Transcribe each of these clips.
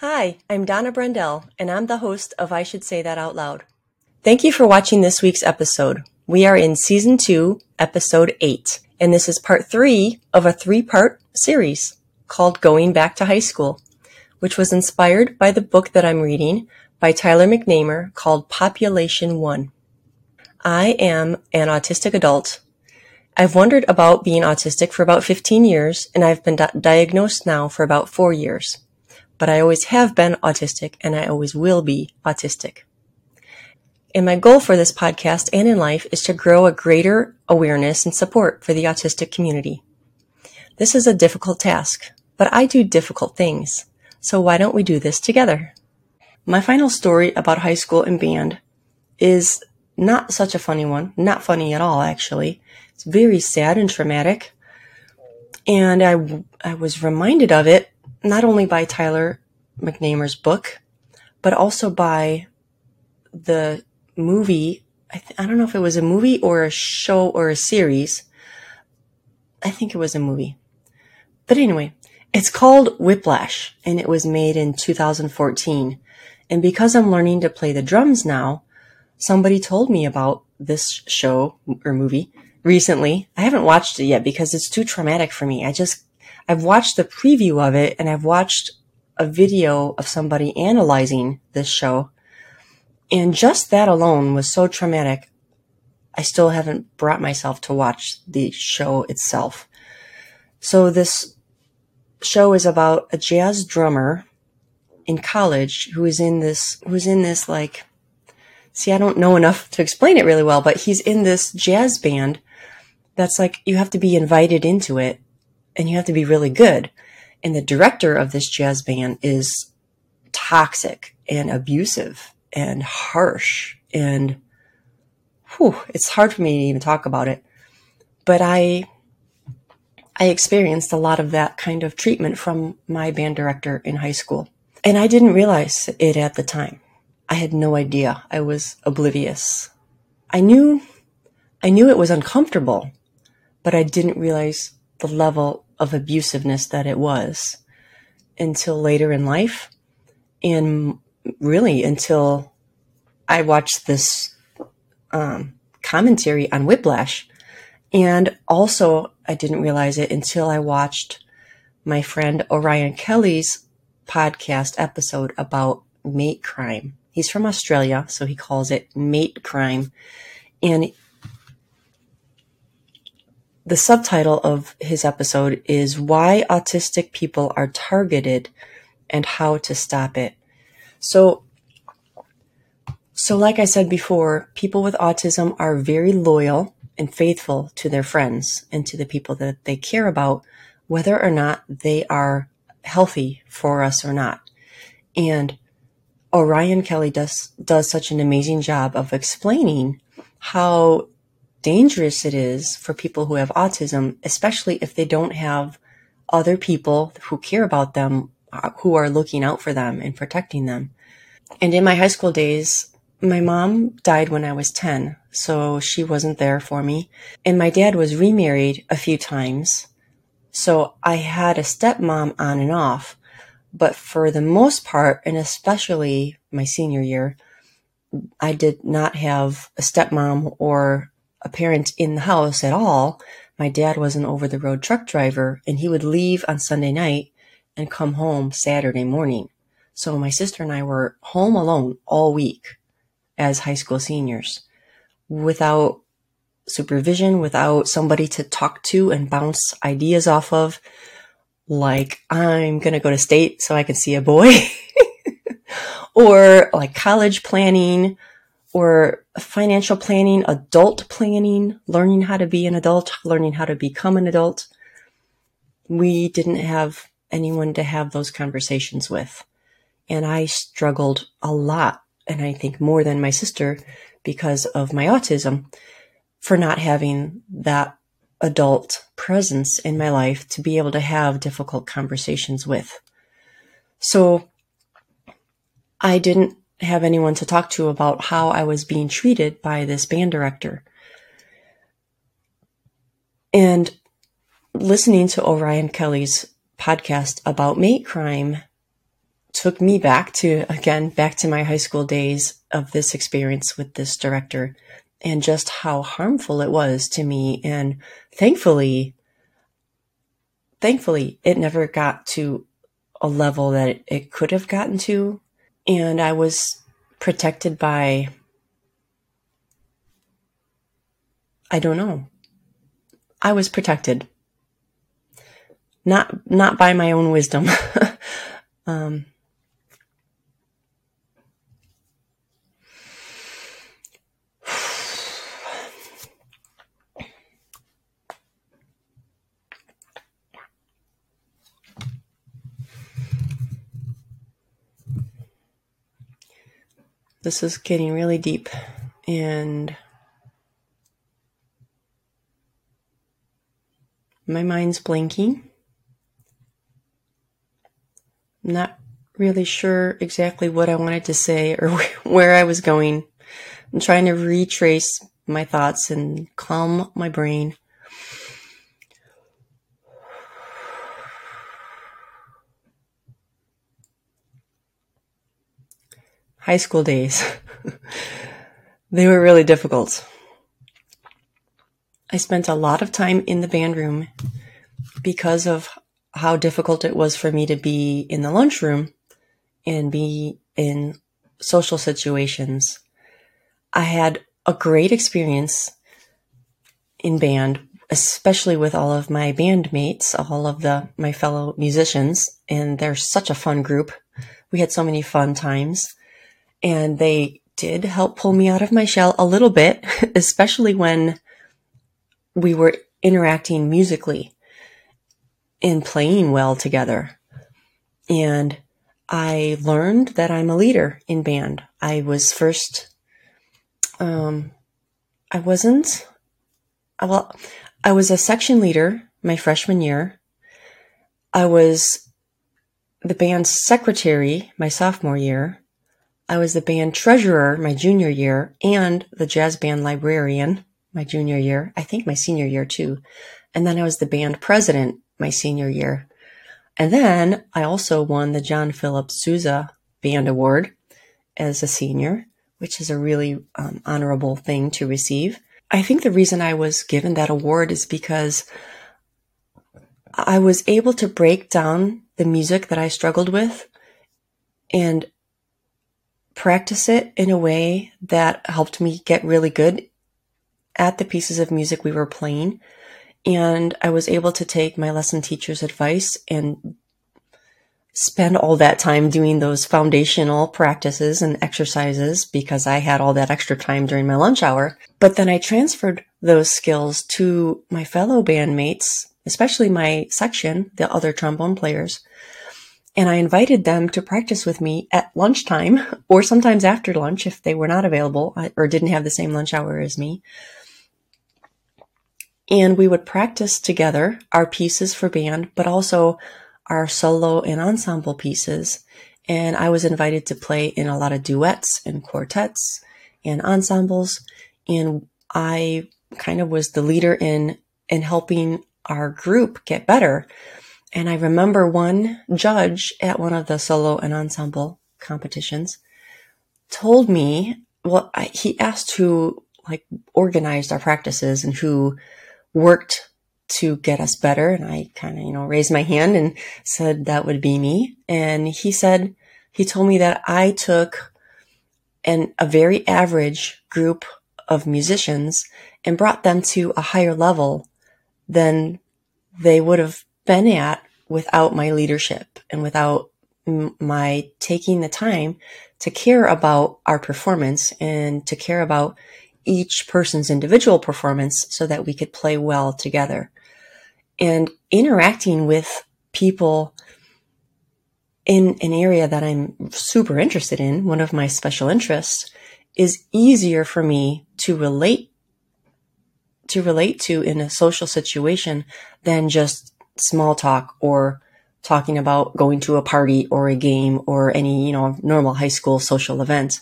Hi, I'm Donna Brendel, and I'm the host of I Should Say That Out Loud. Thank you for watching this week's episode. We are in Season 2, Episode 8, and this is Part 3 of a three-part series called Going Back to High School, which was inspired by the book that I'm reading by Tyler McNamer called Population One. I am an autistic adult. I've wondered about being autistic for about 15 years, and I've been diagnosed now for about 4 years. But I always have been autistic, and I always will be autistic. And my goal for this podcast and in life is to grow a greater awareness and support for the autistic community. This is a difficult task, but I do difficult things. So why don't we do this together? My final story about high school and band is not such a funny one. Not funny at all, actually. It's very sad and traumatic. And I was reminded of it not only by Tyler McNamer's book, but also by the movie. I don't know if it was a movie or a show or a series. I think it was a movie. But anyway, it's called Whiplash, and it was made in 2014. And because I'm learning to play the drums now, somebody told me about this show or movie recently. I haven't watched it yet because it's too traumatic for me. I've watched the preview of it, and I've watched a video of somebody analyzing this show. And just that alone was so traumatic, I still haven't brought myself to watch the show itself. So this show is about a jazz drummer in college who's in this like, see, I don't know enough to explain it really well, but he's in this jazz band that's like, you have to be invited into it and you have to be really good. And the director of this jazz band is toxic and abusive and harsh and it's hard for me to even talk about it, but I experienced a lot of that kind of treatment from my band director in high school. And I didn't realize it at the time. I had no idea. I was oblivious. I knew it was uncomfortable, but I didn't realize the level of abusiveness that it was until later in life. And really until I watched this commentary on Whiplash. And also, I didn't realize it until I watched my friend Orion Kelly's podcast episode about mate crime. He's from Australia, so he calls it mate crime. And the subtitle of his episode is Why Autistic People Are Targeted and How to Stop It. So like I said before, people with autism are very loyal and faithful to their friends and to the people that they care about, whether or not they are healthy for us or not. And Orion Kelly does such an amazing job of explaining how dangerous it is for people who have autism, especially if they don't have other people who care about them, who are looking out for them and protecting them. And in my high school days, my mom died when I was 10, so she wasn't there for me. And my dad was remarried a few times, so I had a stepmom on and off. But for the most part, and especially my senior year, I did not have a stepmom or a parent in the house at all. My dad was an over-the-road truck driver, and he would leave on Sunday night and come home Saturday morning. So my sister and I were home alone all week as high school seniors, without supervision, without somebody to talk to and bounce ideas off of, like, I'm going to go to state so I can see a boy, or like college planning, or financial planning, adult planning, learning how to be an adult, learning how to become an adult. We didn't have anyone to have those conversations with. And I struggled a lot, and I think more than my sister because of my autism, for not having that adult presence in my life to be able to have difficult conversations with. So I didn't have anyone to talk to about how I was being treated by this band director. And listening to Orion Kelly's podcast about mate crime took me back to, again, back to my high school days of this experience with this director and just how harmful it was to me. And thankfully, it never got to a level that it could have gotten to. And I was protected by, I was protected. Not by my own wisdom. This is getting really deep, and my mind's blanking. I'm not really sure exactly what I wanted to say or where I was going. I'm trying to retrace my thoughts and calm my brain. High school days. They were really difficult. I spent a lot of time in the band room because of how difficult it was for me to be in the lunchroom and be in social situations. I had a great experience in band, especially with all of my bandmates, all of my fellow musicians, and they're such a fun group. We had so many fun times. And they did help pull me out of my shell a little bit, especially when we were interacting musically and playing well together. And I learned that I'm a leader in band. I was first, I was a section leader my freshman year. I was the band's secretary my sophomore year. I was the band treasurer my junior year and the jazz band librarian my junior year, I think my senior year too. And then I was the band president my senior year. And then I also won the John Philip Sousa Band Award as a senior, which is a really honorable thing to receive. I think the reason I was given that award is because I was able to break down the music that I struggled with and practice it in a way that helped me get really good at the pieces of music we were playing. And I was able to take my lesson teacher's advice and spend all that time doing those foundational practices and exercises because I had all that extra time during my lunch hour. But then I transferred those skills to my fellow bandmates, especially my section, the other trombone players. And I invited them to practice with me at lunchtime or sometimes after lunch if they were not available or didn't have the same lunch hour as me. And we would practice together our pieces for band, but also our solo and ensemble pieces. And I was invited to play in a lot of duets and quartets and ensembles. And I kind of was the leader in helping our group get better. And I remember one judge at one of the solo and ensemble competitions told me, he asked who organized our practices and who worked to get us better. And I kind of, raised my hand and said that would be me. And he told me that I took a very average group of musicians and brought them to a higher level than they would have been at without my leadership and without my taking the time to care about our performance and to care about each person's individual performance so that we could play well together. And interacting with people in an area that I'm super interested in, one of my special interests, is easier for me to relate to in a social situation than just small talk or talking about going to a party or a game or any, normal high school social events.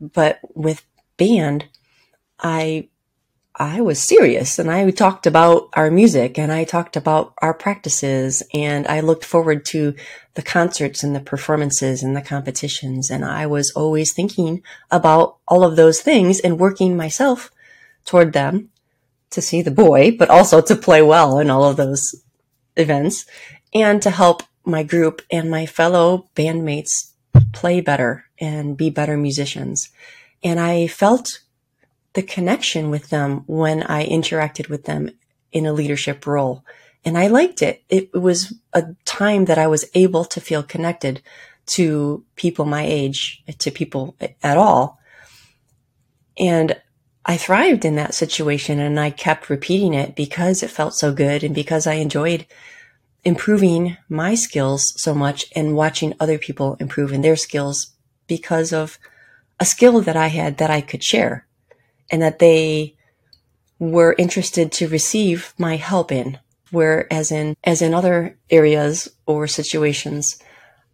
But with band, I I was serious, and I talked about our music and I talked about our practices, and I looked forward to the concerts and the performances and the competitions. And I was always thinking about all of those things and working myself toward them to see the boy, but also to play well in all of those events and to help my group and my fellow bandmates play better and be better musicians. And I felt the connection with them when I interacted with them in a leadership role. And I liked it. It was a time that I was able to feel connected to people my age, to people at all. And I thrived in that situation, and I kept repeating it because it felt so good and because I enjoyed improving my skills so much and watching other people improve in their skills because of a skill that I had that I could share, and that they were interested to receive my help in, whereas as in other areas or situations,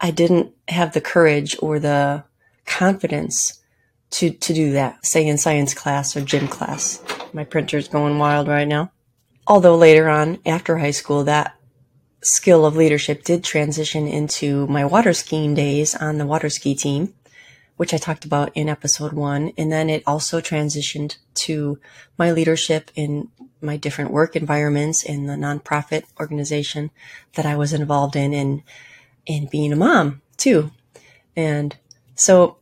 I didn't have the courage or the confidence to do that, say in science class or gym class. My printer's going wild right now. Although later on, after high school, that skill of leadership did transition into my water skiing days on the water ski team, which I talked about in episode 1. And then it also transitioned to my leadership in my different work environments in the nonprofit organization that I was involved in, and being a mom too. And so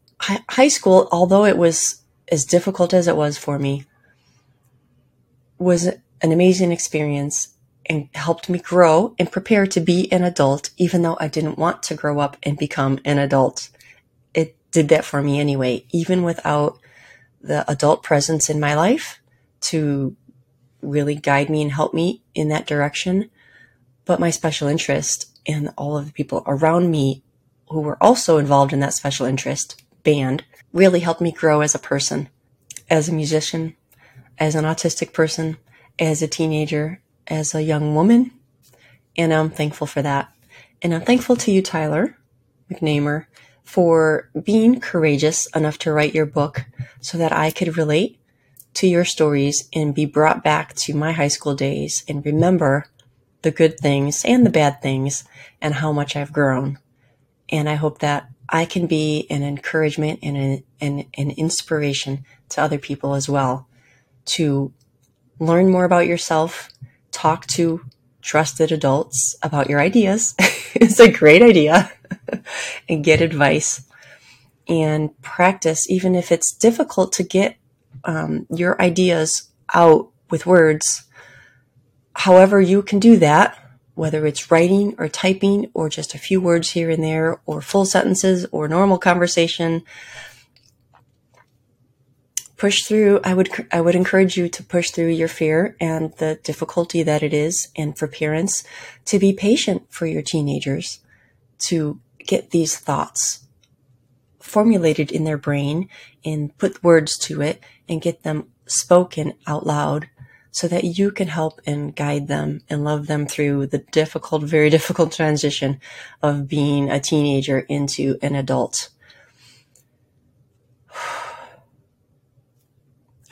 high school, although it was as difficult as it was for me, was an amazing experience and helped me grow and prepare to be an adult, even though I didn't want to grow up and become an adult. Did that for me anyway, even without the adult presence in my life to really guide me and help me in that direction. But my special interest and all of the people around me who were also involved in that special interest band really helped me grow as a person, as a musician, as an autistic person, as a teenager, as a young woman. And I'm thankful for that. And I'm thankful to you, Tyler McNamer, for being courageous enough to write your book so that I could relate to your stories and be brought back to my high school days and remember the good things and the bad things and how much I've grown. And I hope that I can be an encouragement and an inspiration to other people as well, to learn more about yourself, talk to trusted adults about your ideas. It's a great idea. And get advice and practice, even if it's difficult to get your ideas out with words. However you can do that, whether it's writing or typing or just a few words here and there or full sentences or normal conversation, push through. I would encourage you to push through your fear and the difficulty that it is, and for parents to be patient for your teenagers to get these thoughts formulated in their brain and put words to it and get them spoken out loud so that you can help and guide them and love them through the difficult, very difficult transition of being a teenager into an adult.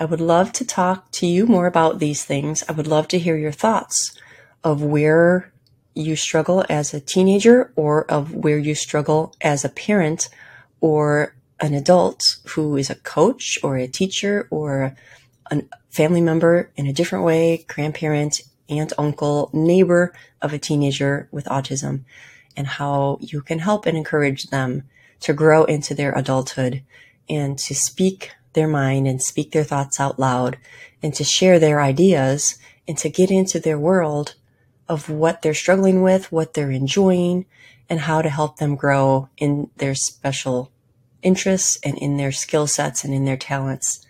I would love to talk to you more about these things. I would love to hear your thoughts of where you struggle as a teenager, or of where you struggle as a parent or an adult who is a coach or a teacher or a family member in a different way, grandparent, aunt, uncle, neighbor of a teenager with autism, and how you can help and encourage them to grow into their adulthood and to speak their mind and speak their thoughts out loud and to share their ideas and to get into their world of what they're struggling with, what they're enjoying, and how to help them grow in their special interests and in their skill sets and in their talents.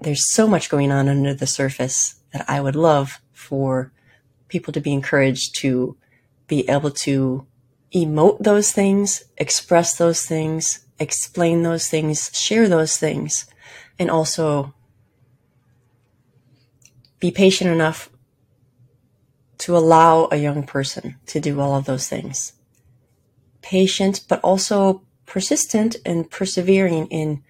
There's so much going on under the surface that I would love for people to be encouraged to be able to emote those things, express those things, explain those things, share those things, and also be patient enough to allow a young person to do all of those things. Patient, but also persistent and persevering in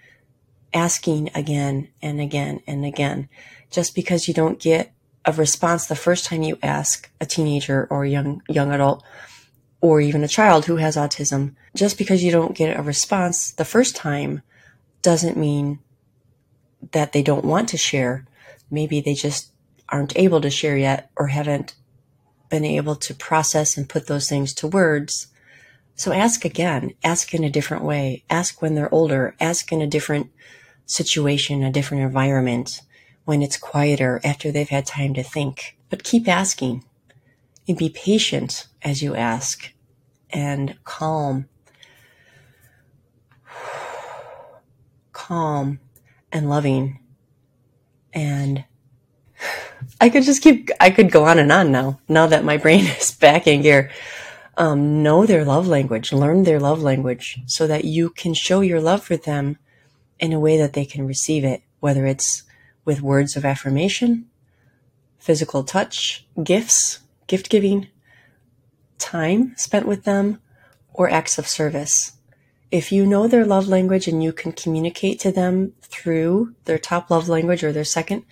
asking again and again and again. just because you don't get a response the first time you ask a teenager or a young adult or even a child who has autism, just because you don't get a response the first time doesn't mean that they don't want to share. Maybe they just aren't able to share yet or haven't been able to process and put those things to words. So ask again, ask in a different way, ask when they're older, ask in a different situation, a different environment, when it's quieter, after they've had time to think. But keep asking and be patient as you ask and calm. Calm and loving. And I could go on now that my brain is back in gear. Know their love language, learn their love language so that you can show your love for them in a way that they can receive it, whether it's with words of affirmation, physical touch, gifts, gift giving, time spent with them, or acts of service. If you know their love language and you can communicate to them through their top love language or their second,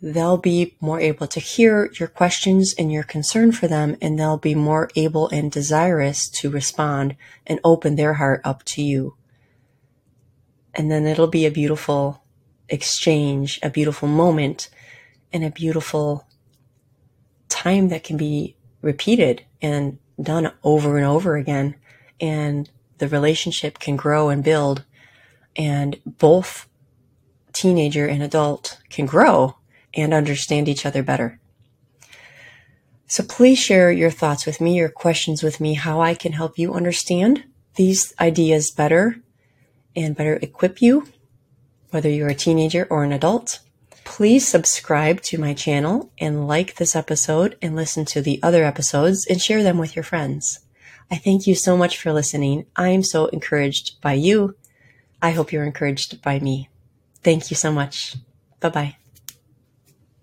they'll be more able to hear your questions and your concern for them, and they'll be more able and desirous to respond and open their heart up to you. And then it'll be a beautiful exchange, a beautiful moment, and a beautiful time that can be repeated and done over and over again. And the relationship can grow and build, and both teenager and adult can grow and understand each other better. So please share your thoughts with me, your questions with me, how I can help you understand these ideas better and better equip you, whether you're a teenager or an adult. Please subscribe to my channel and like this episode and listen to the other episodes and share them with your friends. I thank you so much for listening. I am so encouraged by you. I hope you're encouraged by me. Thank you so much. Bye-bye.